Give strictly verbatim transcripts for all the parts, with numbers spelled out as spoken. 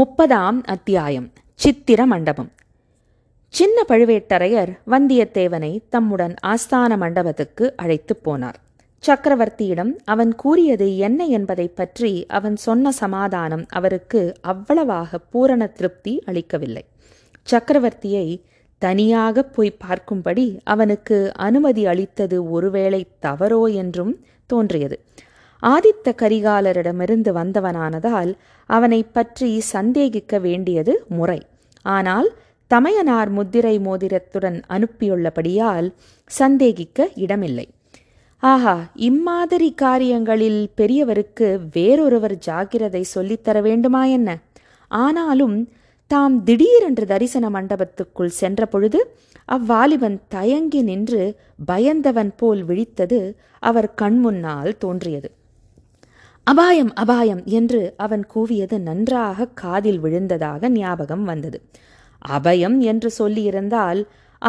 முப்பதாம் அத்தியாயம். சித்திர மண்டபம். சின்ன பழுவேட்டரையர் வந்தியத்தேவனை தம்முடன் ஆஸ்தான மண்டபத்துக்கு அழைத்து போனார். சக்கரவர்த்தியிடம் அவன் கூறியது என்ன என்பதை பற்றி அவன் சொன்ன சமாதானம் அவருக்கு அவ்வளவாக பூரண திருப்தி அளிக்கவில்லை. சக்கரவர்த்தியை தனியாக போய் பார்க்கும்படி அவனுக்கு அனுமதி அளித்தது ஒருவேளை தவறோ என்றும் தோன்றியது. ஆதித்த கரிகாலரிடமிருந்து வந்தவனானதால் அவனை பற்றி சந்தேகிக்க வேண்டியது முறை. ஆனால் தமையனார் முத்திரை மோதிரத்துடன் அனுப்பியுள்ளபடியால் சந்தேகிக்க இடமில்லை. ஆஹா, இம்மாதிரி காரியங்களில் பெரியவருக்கு வேறொருவர் ஜாக்கிரதை சொல்லித்தர வேண்டுமா என்ன? ஆனாலும் தாம் திடீரென்று தரிசன மண்டபத்துக்குள் சென்ற பொழுது அவ்வாலிபன் தயங்கி நின்று பயந்தவன் போல் விழித்தது அவர் கண்முன்னால் தோன்றியது. அபாயம் அபாயம் என்று அவன் கூவியது நன்றாக காதில் விழுந்ததாக ஞாபகம் வந்தது. அபயம் என்று சொல்லியிருந்தால்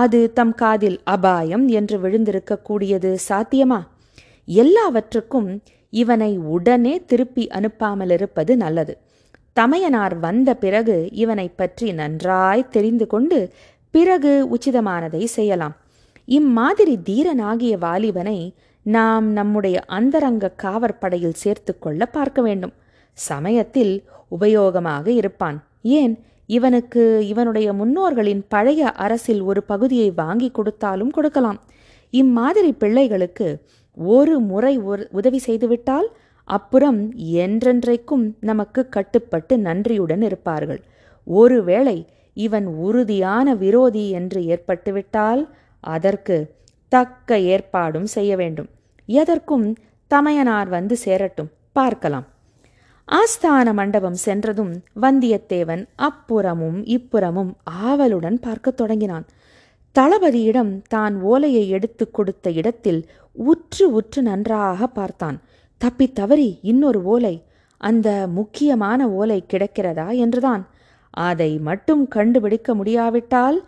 அது தம் காதில் அபாயம் என்று விழுந்திருக்க கூடியது சாத்தியமா? எல்லாவற்றுக்கும் இவனை உடனே திருப்பி அனுப்பாமல் இருப்பது நல்லது. தமையனார் வந்த பிறகு இவனை பற்றி நன்றாய் தெரிந்து கொண்டு பிறகு உச்சிதமானதை செய்யலாம். இம்மாதிரி தீரனாகிய வாலிபனை நாம் நம்முடைய அந்தரங்க காவற்படையில் சேர்த்து கொள்ள பார்க்க வேண்டும். சமயத்தில் உபயோகமாக இருப்பான். ஏன், இவனுக்கு இவனுடைய முன்னோர்களின் பழைய அரசில் ஒரு பகுதியை வாங்கி கொடுத்தாலும் கொடுக்கலாம். இம்மாதிரி பிள்ளைகளுக்கு ஒரு முறை உதவி செய்துவிட்டால் அப்புறம் என்றென்றைக்கும் நமக்கு கட்டுப்பட்டு நன்றியுடன் இருப்பார்கள். ஒருவேளை இவன் உறுதியான விரோதி என்று ஏற்பட்டுவிட்டால் அதற்கு தக்க ஏற்பாடும் செய்ய வேண்டும். எதற்கும் தமையனார் வந்து சேரட்டும், பார்க்கலாம். ஆஸ்தான மண்டபம் சென்றதும் வந்தியத்தேவன் அப்புறமும் இப்புறமும் ஆவலுடன் பார்க்க தொடங்கினான். தளபதியிடம் தான் ஓலையை எடுத்து கொடுத்த இடத்தில் உற்று உற்று நன்றாக பார்த்தான். தப்பி தவறி இன்னொரு ஓலை, அந்த முக்கியமான ஓலை கிடைக்கிறதா என்றுதான். அதை மட்டும் கண்டுபிடிக்க முடியாவிட்டால்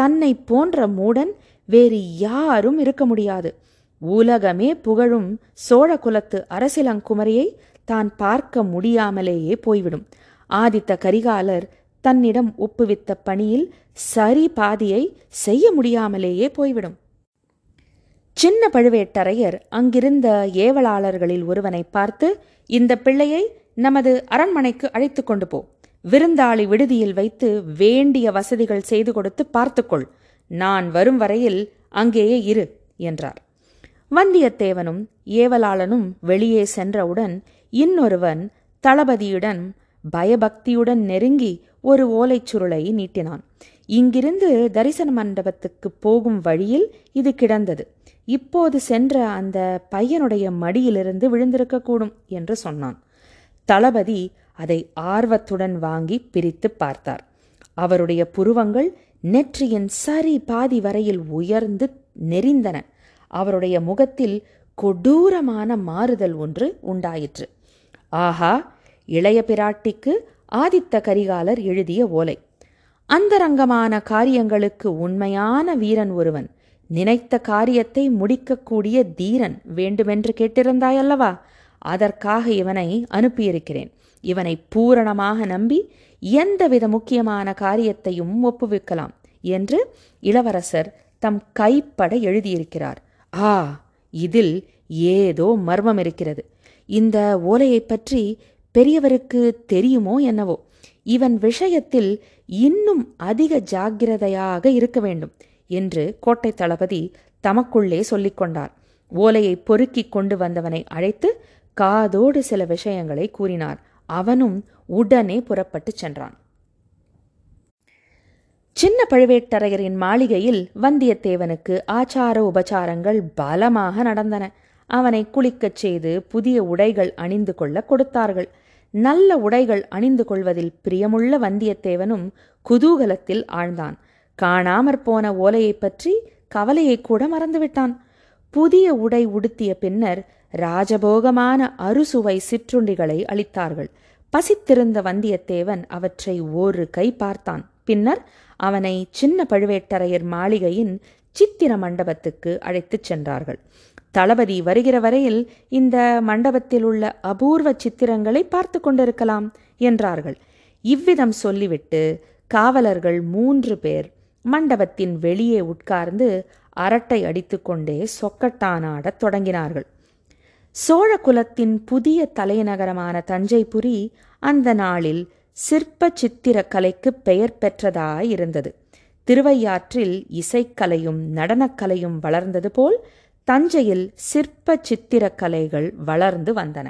தன்னை போன்ற மூடன் வேறு யாரும் இருக்க முடியாது. உலகமே புகழும் சோழ குலத்து அரசிலங்குமரியை தான் பார்க்க முடியாமலேயே போய்விடும். ஆதித்த கரிகாலர் தன்னிடம் ஒப்புவித்த பணியில் சரி பாதியை செய்ய முடியாமலேயே போய்விடும். சின்ன பழுவேட்டரையர் அங்கிருந்த ஏவலாளர்களில் ஒருவனை பார்த்து, இந்த பிள்ளையை நமது அரண்மனைக்கு அழைத்து கொண்டு போ, விருந்தாளி விடுதியில் வைத்து வேண்டிய வசதிகள் செய்து கொடுத்து பார்த்துக்கொள், நான் வரும் வரையில் அங்கேயே இரு என்றார். வந்தியத்தேவனும் ஏவலாளனும் வெளியே சென்றவுடன் இன்னொருவன் தளபதியுடன் பயபக்தியுடன் நெருங்கி ஒரு ஓலைச் சுருளை நீட்டினான். இங்கிருந்து தரிசன மண்டபத்துக்கு போகும் வழியில் இது கிடந்தது. இப்போது சென்ற அந்த பையனுடைய மடியிலிருந்து விழுந்திருக்கக்கூடும் என்று சொன்னான். தளபதி அதை ஆர்வத்துடன் வாங்கி பிரித்து பார்த்தார். அவருடைய புருவங்கள் நெற்றியின் சரி பாதி வரையில் உயர்ந்து நெறிந்தன. அவருடைய முகத்தில் கொடூரமான மாறுதல் ஒன்று உண்டாயிற்று. ஆஹா, இளைய பிராட்டிக்கு ஆதித்த கரிகாலர் எழுதிய ஓலை. அந்தரங்கமான காரியங்களுக்கு உண்மையான வீரன் ஒருவன், நினைத்த காரியத்தை முடிக்கக்கூடிய தீரன் வேண்டுமென்று கேட்டிருந்தாயல்லவா? அதற்காக இவனை அனுப்பியிருக்கிறேன். இவனை பூரணமாக நம்பி எந்தவித முக்கியமான காரியத்தையும் ஒப்புவிக்கலாம் என்று இளவரசர் தம் கைப்பட எழுதியிருக்கிறார். ஆ, இதில் ஏதோ மர்மம் இருக்கிறது. இந்த ஓலையை பற்றி பெரியவருக்கு தெரியுமோ என்னவோ? இவன் விஷயத்தில் இன்னும் அதிக ஜாக்கிரதையாக இருக்க வேண்டும் என்று கோட்டை தளபதி தமக்குள்ளே சொல்லிக்கொண்டார். ஓலையை பொறுக்கி கொண்டு வந்தவனை அழைத்து காதோடு சில விஷயங்களை கூறினார். அவனும் உடனே புறப்பட்டு சென்றான். சின்ன பழுவேட்டரையரின் மாளிகையில் வந்தியத்தேவனுக்கு ஆச்சார உபச்சாரங்கள் பலமாக நடந்தன. அவனை குளிக்கச் செய்து புதிய உடைகள் அணிந்து கொள்ள கொடுத்தார்கள். நல்ல உடைகள் அணிந்து கொள்வதில் பிரியமுள்ள வந்தியத்தேவனும் குதூகலத்தில் ஆழ்ந்தான். காணாமற் போன ஓலையை பற்றி கவலையை கூட மறந்துவிட்டான். புதிய உடை உடுத்திய பின்னர் ராஜபோகமான அறுசுவை சிற்றுண்டிகளை அளித்தார்கள். பசித்திருந்த வந்தியத்தேவன் அவற்றை ஒரு கை பார்த்தான். பின்னர் அவனை சின்ன பழுவேட்டரையர் மாளிகையின் சித்திர மண்டபத்துக்கு அழைத்துச் சென்றார்கள். தளபதி வருகிற வரையில் இந்த மண்டபத்தில் உள்ள அபூர்வ சித்திரங்களை பார்த்து கொண்டிருக்கலாம் என்றார்கள். இவ்விதம் சொல்லிவிட்டு காவலர்கள் மூன்று பேர் மண்டபத்தின் வெளியே உட்கார்ந்து அரட்டை அடித்து கொண்டே சொக்கட்டானாடத் தொடங்கினார்கள். சோழ குலத்தின் புதிய தலைநகரமான தஞ்சைபுரி அந்த நாளில் சிற்ப சித்திர கலைக்கு பெயர் பெற்றதாயிருந்தது. திருவையாற்றில் இசைக்கலையும் நடனக்கலையும் வளர்ந்தது போல் தஞ்சையில் சிற்ப சித்திர கலைகள் வளர்ந்து வந்தன.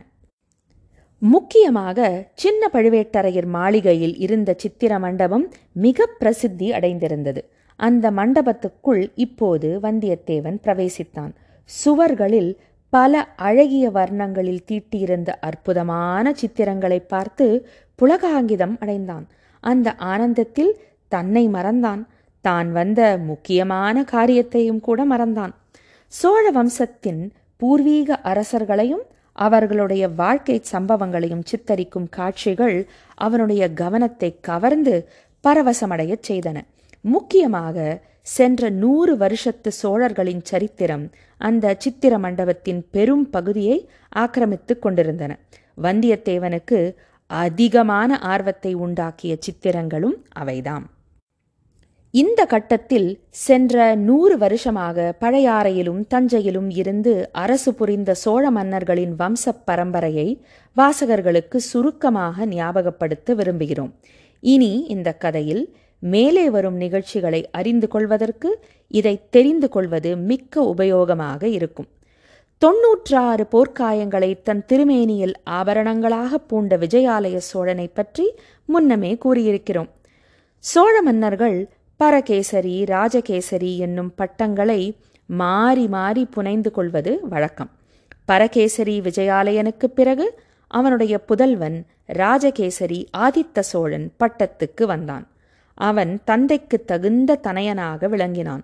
முக்கியமாக சின்ன பழுவேட்டரையர் மாளிகையில் இருந்த சித்திர மண்டபம் மிக பிரசித்தி அடைந்திருந்தது. அந்த மண்டபத்துக்குள் இப்போது வந்தியத்தேவன் பிரவேசித்தான். சுவர்களில் பல அழகிய வர்ணங்களில் தீட்டியிருந்த அற்புதமான சித்திரங்களை பார்த்து புலகாங்கிதம் அடைந்தான். அந்த ஆனந்தத்தில் தன்னை மறந்தான். தான் வந்த முக்கியமான காரியத்தையும் கூட மறந்தான். சோழ வம்சத்தின் பூர்வீக அரசர்களையும் அவர்களுடைய வாழ்க்கை சம்பவங்களையும் சித்தரிக்கும் காட்சிகள் அவனுடைய கவனத்தை கவர்ந்து பரவசமடையச் செய்தன. முக்கியமாக சென்ற நூறு வருஷத்து சோழர்களின் சரித்திரம் அந்த சித்திர மண்டபத்தின் பெரும் பகுதியை ஆக்கிரமித்து கொண்டிருந்தன. வந்தியத்தேவனுக்கு அதிகமான ஆர்வத்தை உண்டாக்கிய சித்திரங்களும் அவைதாம். இந்த கட்டத்தில் சென்ற நூறு வருஷமாக பழையாறையிலும் தஞ்சையிலும் இருந்து அரசு புரிந்த சோழ மன்னர்களின் வம்ச பரம்பரையை வாசகர்களுக்கு சுருக்கமாக ஞாபகப்படுத்த விரும்புகிறோம். இனி இந்த கதையில் மேலே வரும் நிகழ்ச்சிகளை அறிந்து கொள்வதற்கு இதை தெரிந்து கொள்வது மிக்க உபயோகமாக இருக்கும். தொன்னூற்றாறு போர்க்காயங்களை தன் திருமேனியில் ஆபரணங்களாக பூண்ட விஜயாலய சோழனை பற்றி முன்னமே கூறியிருக்கிறோம். சோழ மன்னர்கள் பரகேசரி, ராஜகேசரி என்னும் பட்டங்களை மாறி மாறி புனைந்து கொள்வது வழக்கம். பரகேசரி விஜயாலயனுக்கு பிறகு அவனுடைய புதல்வன் ராஜகேசரி ஆதித்த சோழன் பட்டத்துக்கு வந்தான். அவன் தந்தைக்கு தகுந்த தனையனாக விளங்கினான்.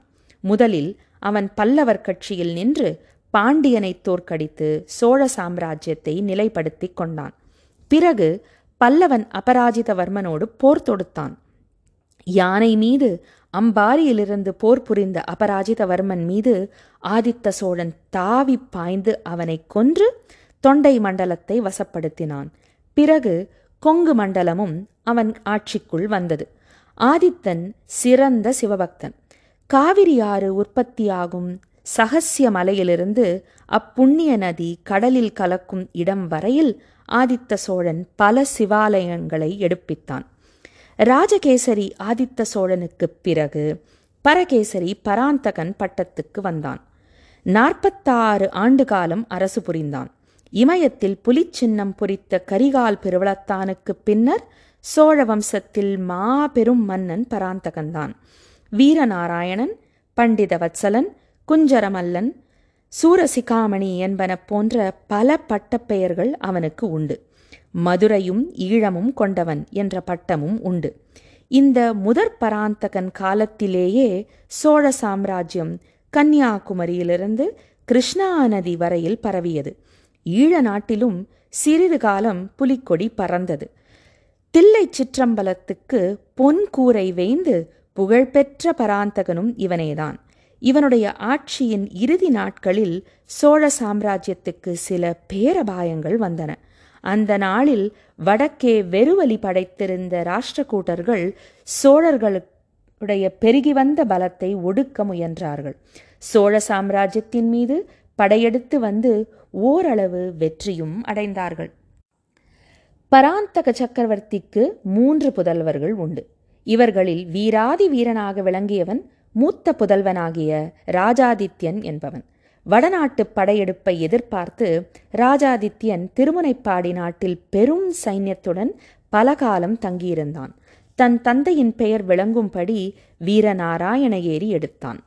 முதலில் அவன் பல்லவர் கட்சியில் நின்று பாண்டியனை தோற்கடித்து சோழ சாம்ராஜ்யத்தை நிலைப்படுத்தி கொண்டான். பிறகு பல்லவன் அபராஜிதவர்மனோடு போர் தொடுத்தான். யானை மீது அம்பாரியிலிருந்து போர் புரிந்த அபராஜிதவர்மன் மீது ஆதித்த சோழன் தாவி பாய்ந்து அவனை கொன்று தொண்டை மண்டலத்தை வசப்படுத்தினான். பிறகு கொங்கு மண்டலமும் அவன் ஆட்சிக்குள் வந்தது. ஆதித்தன் சிறந்த சிவபக்தன். காவிரியாறு உற்பத்தியாகும் சகசிய மலையிலிருந்து அப்புண்ணிய நதி கடலில் கலக்கும் இடம் வரையில் ஆதித்த சோழன் பல சிவாலயங்களை எடுப்பித்தான். ராஜகேசரி ஆதித்த சோழனுக்கு பிறகு பரகேசரி பராந்தகன் பட்டத்துக்கு வந்தான். நாற்பத்தாறு ஆண்டு காலம் அரசு புரிந்தான். இமயத்தில் புலிச்சின்னம் பொறித்த கரிகால் பெருவளத்தானுக்கு பின்னர் சோழ வம்சத்தில் மாபெரும் மன்னன் பராந்தகன்தான். வீரநாராயணன், பண்டிதவத்சலன், குஞ்சரமல்லன், சூரசிகாமணி என்பன போன்ற பல பட்டப்பெயர்கள் அவனுக்கு உண்டு. மதுரையும் ஈழமும் கொண்டவன் என்ற பட்டமும் உண்டு. இந்த முதற் பராந்தகன் காலத்திலேயே சோழ சாம்ராஜ்யம் கன்னியாகுமரியிலிருந்து கிருஷ்ணா நதி வரையில் பரவியது. ஈழ நாட்டிலும் சிறிது காலம் புலிக்கொடி பறந்தது. தில்லை சிற்றம்பலத்துக்கு பொன் கூரை வேய்ந்து புகழ்பெற்ற பராந்தகனும் இவனேதான். இவனுடைய ஆட்சியின் இறுதி நாட்களில் சோழ சாம்ராஜ்யத்துக்கு சில பேரபாயங்கள் வந்தன. அந்த நாளில் வடக்கே வெறுவலி படைத்திருந்த ராஷ்டிரகூட்டர்கள் சோழர்களுடைய பெருகி வந்த பலத்தை ஒடுக்க முயன்றார்கள். சோழ சாம்ராஜ்யத்தின் மீது படையெடுத்து வந்து ஓரளவு வெற்றியும் அடைந்தார்கள். பராந்தக சக்கரவர்த்திக்கு மூன்று புதல்வர்கள் உண்டு. இவர்களில் வீராதி வீரனாக விளங்கியவன் மூத்த புதல்வனாகிய ராஜாதித்யன் என்பவன். வடநாட்டு படையெடுப்பை எதிர்பார்த்து ராஜாதித்யன் திருமுனைப்பாடி நாட்டில் பெரும் சைன்யத்துடன் பல காலம் தங்கியிருந்தான். தன் தந்தையின் பெயர் விளங்கும்படி வீரநாராயண ஏரி எடுத்தான்.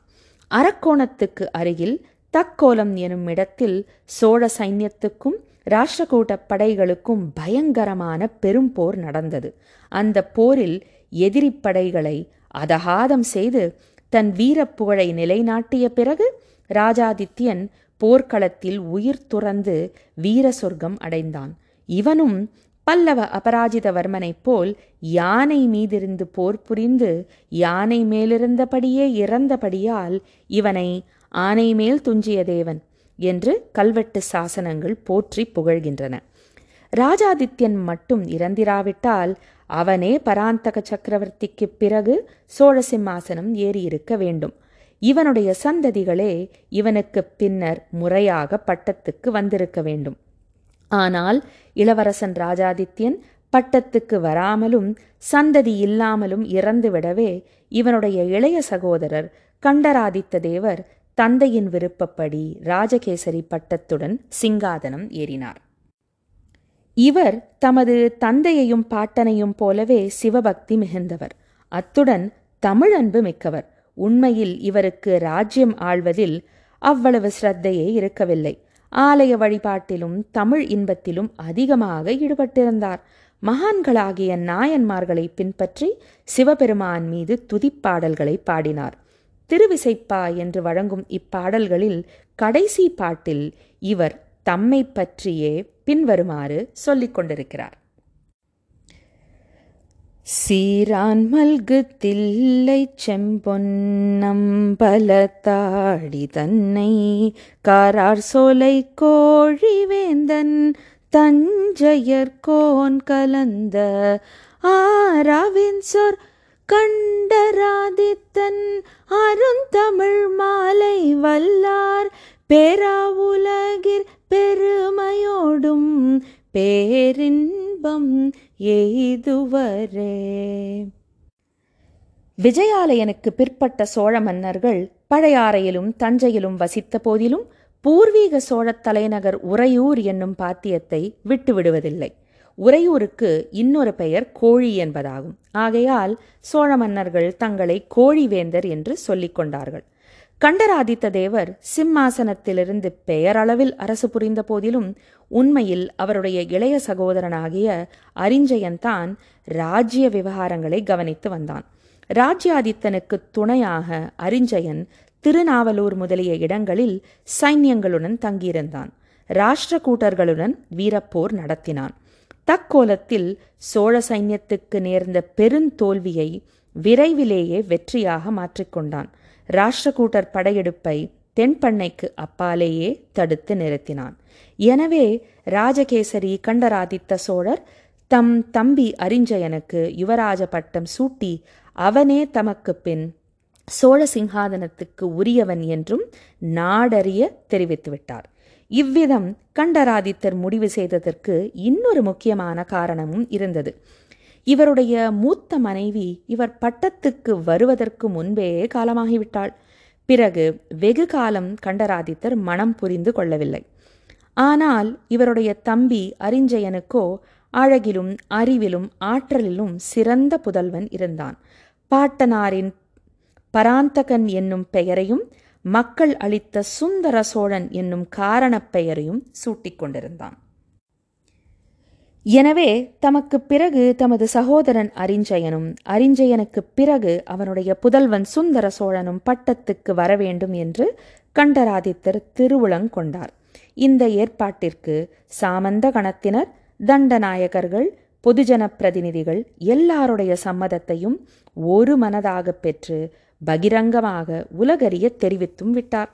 அரக்கோணத்துக்கு அருகில் தக்கோலம் எனும் இடத்தில் சோழ சைன்யத்துக்கும் ராஷ்டிரகூட படைகளுக்கும் பயங்கரமான பெரும் போர் நடந்தது. அந்த போரில் எதிரி படைகளை அதகாதம் செய்து தன் வீரப்புகழை நிலைநாட்டிய பிறகு ராஜாதித்யன் போர்க்களத்தில் உயிர் துறந்து வீர சொர்க்கம் அடைந்தான். இவனும் பல்லவ அபராஜிதவர்மனைப் போல் யானை மீதிருந்து போர் புரிந்து யானை மேலிருந்தபடியே இறந்தபடியால் இவனை ஆனை மேல் துஞ்சிய தேவன் என்று கல்வெட்டு சாசனங்கள் போற்றி புகழ்கின்றன. ராஜாதித்யன் மட்டும் இறந்திராவிட்டால் அவனே பராந்தக சக்கரவர்த்திக்கு பிறகு சோழ சிம்மாசனம் ஏறியிருக்க வேண்டும். இவனுடைய சந்ததிகளே இவனுக்கு பின்னர் முறையாக பட்டத்துக்கு வந்திருக்க வேண்டும். ஆனால் இளவரசன் ராஜாதித்யன் பட்டத்துக்கு வராமலும் சந்ததி இல்லாமலும் இறந்துவிடவே இவனுடைய இளைய சகோதரர் கண்டராதித்த தேவர் தந்தையின் விருப்பப்படி ராஜகேசரி பட்டத்துடன் சிங்காதனம் ஏறினார். இவர் தமது தந்தையையும் பாட்டனையும் போலவே சிவபக்தி மிகுந்தவர். அத்துடன் தமிழன்பு மிக்கவர். உண்மையில் இவருக்கு ராஜ்யம் ஆள்வதில் அவ்வளவு ஸ்ரத்தையே இருக்கவில்லை. ஆலய வழிபாட்டிலும் தமிழ் இன்பத்திலும் அதிகமாக ஈடுபட்டிருந்தார். மகான்களாகிய நாயன்மார்களை பின்பற்றி சிவபெருமான் மீது துதிப்பாடல்களை பாடினார். திருவிசைப்பா என்று வழங்கும் இப்பாடல்களில் கடைசி பாட்டில் இவர் தம்மை பற்றியே பின்வருமாறு சொல்லிக் கொண்டிருக்கிறார். சீரான் மல்கு தில்லை செம்பொன்னம்பலத்தாடி தன்னை காரார் சோலை கோழிவேந்தன் தஞ்சையர்கோன் கலந்த ஆராவின் சொற் கண்டராதித்தன் அருந்தமிழ் மாலை வல்லார் பேராவுலகிர் பெருமையோடும் பேரின்பம் எய்துவரே. விஜயாலயனுக்கு பிற்பட்ட சோழ மன்னர்கள் பழையாறையிலும் தஞ்சையிலும் வசித்த போதிலும் பூர்வீக சோழத் தலைநகர் உறையூர் என்னும் பாத்தியத்தை விட்டுவிடுவதில்லை. உறையூருக்கு இன்னொரு பெயர் கோழி என்பதாகும். ஆகையால் சோழ மன்னர்கள் தங்களை கோழிவேந்தர் என்று சொல்லிக் கொண்டார்கள். கண்டராதித்த தேவர் சிம்மாசனத்திலிருந்து பெயரளவில் அரசு புரிந்த போதிலும் உண்மையில் அவருடைய இளைய சகோதரனாகிய அரிஞ்சயன்தான் ராஜ்ய விவகாரங்களை கவனித்து வந்தான். ராஜ்யாதித்தனுக்கு துணையாக அரிஞ்சயன் திருநாவலூர் முதலிய இடங்களில் சைன்யங்களுடன் தங்கியிருந்தான். ராஷ்டிரகூட்டர்களுடன் வீரப்போர் நடத்தினான். தக்கோலத்தில் சோழ சைன்யத்துக்கு நேர்ந்த பெருந்தோல்வியை விரைவிலேயே வெற்றியாக மாற்றிக்கொண்டான். ராஷ்டிரகூட்டர் படையெடுப்பை தென்பண்ணைக்கு அப்பாலேயே தடுத்து நிறுத்தினான். எனவே ராஜகேசரி கண்டராதித்த சோழர் தம் தம்பி அரிஞ்சயனுக்கு யுவராஜ பட்டம் சூட்டி அவனே தமக்கு பின் சோழ சிங்காதனத்துக்கு உரியவன் என்றும் நாடறிய தெரிவித்துவிட்டார். இவ்விதம் கண்டராதித்தர் முடிவு செய்ததற்கு இன்னொரு முக்கியமான காரணமும் இருந்தது. இவருடைய மூத்த மனைவி இவர் பட்டத்துக்கு வருவதற்கு முன்பே காலமாகிவிட்டாள். பிறகு வெகு காலம் கண்டராதித்தர் மனம் புரிந்து கொள்ளவில்லை. ஆனால் இவருடைய தம்பி அரிஞ்சயனுக்கோ அழகிலும் அறிவிலும் ஆற்றலிலும் சிறந்த புதல்வன் இருந்தான். பாட்டனாரின் பராந்தகன் என்னும் பெயரையும் மக்கள் அளித்த சுந்தர சோழன் என்னும் காரணப் பெயரையும் சூட்டிக் கொண்டிருந்தான். எனவே தமக்கு பிறகு தமது சகோதரன் அரிஞ்சயனும் அரிஞ்சயனுக்கு பிறகு அவனுடைய புதல்வன் சுந்தர சோழனும் பட்டத்துக்கு வரவேண்டும் என்று கண்டராதித்தர் திருவுளங்கொண்டார். இந்த ஏற்பாட்டிற்கு சாமந்த கணத்தினர், தண்டநாயகர்கள், பொதுஜன பிரதிநிதிகள் எல்லாருடைய சம்மதத்தையும் ஒரு மனதாக பெற்று பகிரங்கமாக உலகறிய தெரிவித்தும் விட்டார்.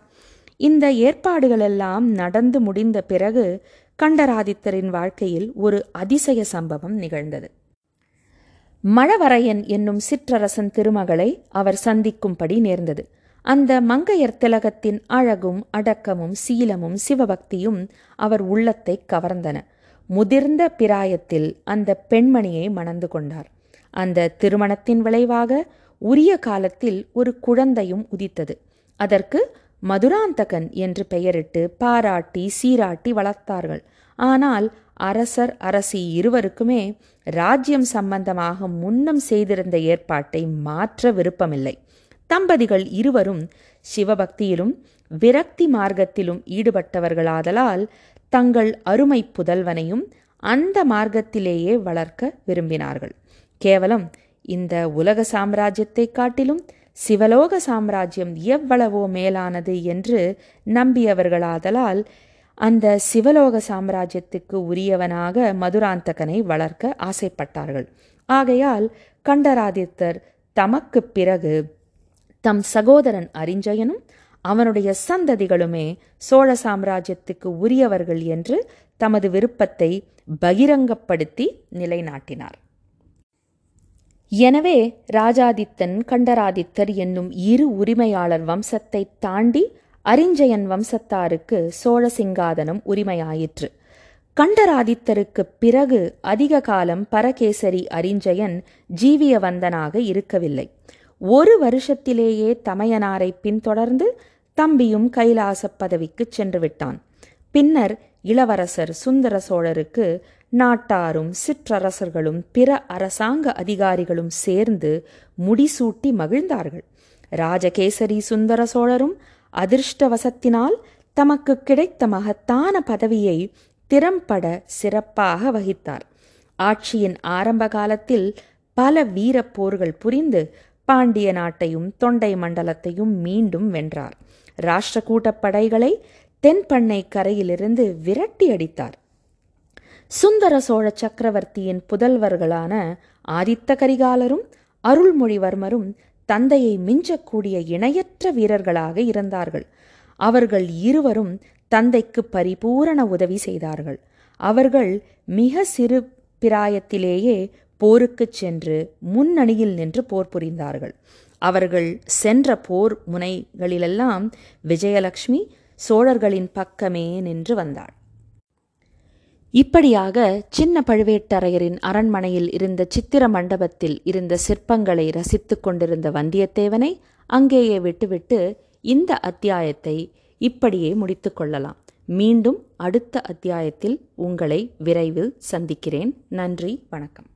இந்த ஏற்பாடுகளெல்லாம் நடந்து முடிந்த பிறகு கண்டராதித்தரின் வாழ்க்கையில் ஒரு அதிசய சம்பவம் நிகழ்ந்தது. மழவரையன் என்னும் சிற்றரசன் திருமகளை அவர் சந்திக்கும்படி நேர்ந்தது. அந்த மங்கையர் திலகத்தின் அழகும் அடக்கமும் சீலமும் சிவபக்தியும் அவர் உள்ளத்தை கவர்ந்தன. முதிர்ந்த பிராயத்தில் அந்த பெண்மணியை மணந்து கொண்டார். அந்த திருமணத்தின் விளைவாக உரிய காலத்தில் ஒரு குழந்தையும் உதித்தது. அதற்கு மதுராந்தகன் என்று பெயரிட்டு பாராட்டி சீராட்டி வளர்த்தார்கள். ஆனால் அரசர் அரசி இருவருக்குமே ராஜ்யம் சம்பந்தமாக முன்னம் செய்திருந்த ஏற்பாட்டை மாற்ற விருப்பமில்லை. தம்பதிகள் இருவரும் சிவபக்தியிலும் விரக்தி மார்க்கத்திலும் ஈடுபட்டவர்களாதலால் தங்கள் அருமை புதல்வனையும் அந்த மார்க்கத்திலேயே வளர்க்க விரும்பினார்கள். கேவலம் இந்த உலக சாம்ராஜ்யத்தை காட்டிலும் சிவலோக சாம்ராஜ்யம் எவ்வளவோ மேலானது என்று நம்பியவர்களாதலால் அந்த சிவலோக சாம்ராஜ்யத்துக்கு உரியவனாக மதுராந்தகனை வளர்க்க ஆசைப்பட்டார்கள். ஆகையால் கண்டராதித்தர் தமக்கு பிறகு தம் சகோதரன் அரிஞ்சயனும் அவனுடைய சந்ததிகளுமே சோழ சாம்ராஜ்யத்துக்கு உரியவர்கள் என்று தமது விருப்பத்தை பகிரங்கப்படுத்தி நிலைநாட்டினார். எனவே ராஜாதித்தன், கண்டராதித்தர் என்னும் இரு உரிமையாளர் வம்சத்தை தாண்டி அரிஞ்சயன் வம்சத்தாருக்கு சோழ சிங்காதனம் உரிமையாயிற்று. கண்டராதித்தருக்கு பிறகு அதிக காலம் பரகேசரி அரிஞ்சயன் ஜீவியவந்தனாக இருக்கவில்லை. ஒரு வருஷத்திலேயே தமையனாரை பின்தொடர்ந்து தம்பியும் கைலாச பதவிக்கு சென்றுவிட்டான். பின்னர் இளவரசர் சுந்தர சோழருக்கு நாட்டாரும் சிற்றரசர்களும் பிற அரசாங்க அதிகாரிகளும் சேர்ந்து முடிசூட்டி மகிழ்ந்தார்கள். ராஜகேசரி சுந்தர சோழரும் அதிர்ஷ்டவசத்தினால் தமக்கு கிடைத்த மகத்தான பதவியை திறம்பட சிறப்பாக வகித்தார். ஆட்சியின் ஆரம்ப காலத்தில் பல வீர போர்கள் புரிந்து பாண்டிய நாட்டையும் தொண்டை மண்டலத்தையும் மீண்டும் வென்றார். ராஷ்டிரகூட்ட படைகளை தென்பண்ணை கரையிலிருந்து விரட்டி அடித்தார். சுந்தர சோழ சக்கரவர்த்தியின் புதல்வர்களான ஆதித்த கரிகாலரும் அருள்மொழிவர்மரும் தந்தையை மிஞ்சக்கூடிய இணையற்ற வீரர்களாக இருந்தார்கள். அவர்கள் இருவரும் தந்தைக்கு பரிபூரண உதவி செய்தார்கள். அவர்கள் மிக சிறு பிராயத்திலேயே போருக்கு சென்று முன்னணியில் நின்று போர் புரிந்தார்கள். அவர்கள் சென்ற போர் முனைகளிலெல்லாம் விஜயலட்சுமி சோழர்களின் பக்கமே நின்று வந்தாள். இப்படியாக சின்ன பழுவேட்டரையரின் அரண்மனையில் இருந்த சித்திர மண்டபத்தில் இருந்த சிற்பங்களை ரசித்து கொண்டிருந்த வந்தியத்தேவனை அங்கேயே விட்டுவிட்டு இந்த அத்தியாயத்தை இப்படியே முடித்து கொள்ளலாம். மீண்டும் அடுத்த அத்தியாயத்தில் உங்களை விரைவில் சந்திக்கிறேன். நன்றி, வணக்கம்.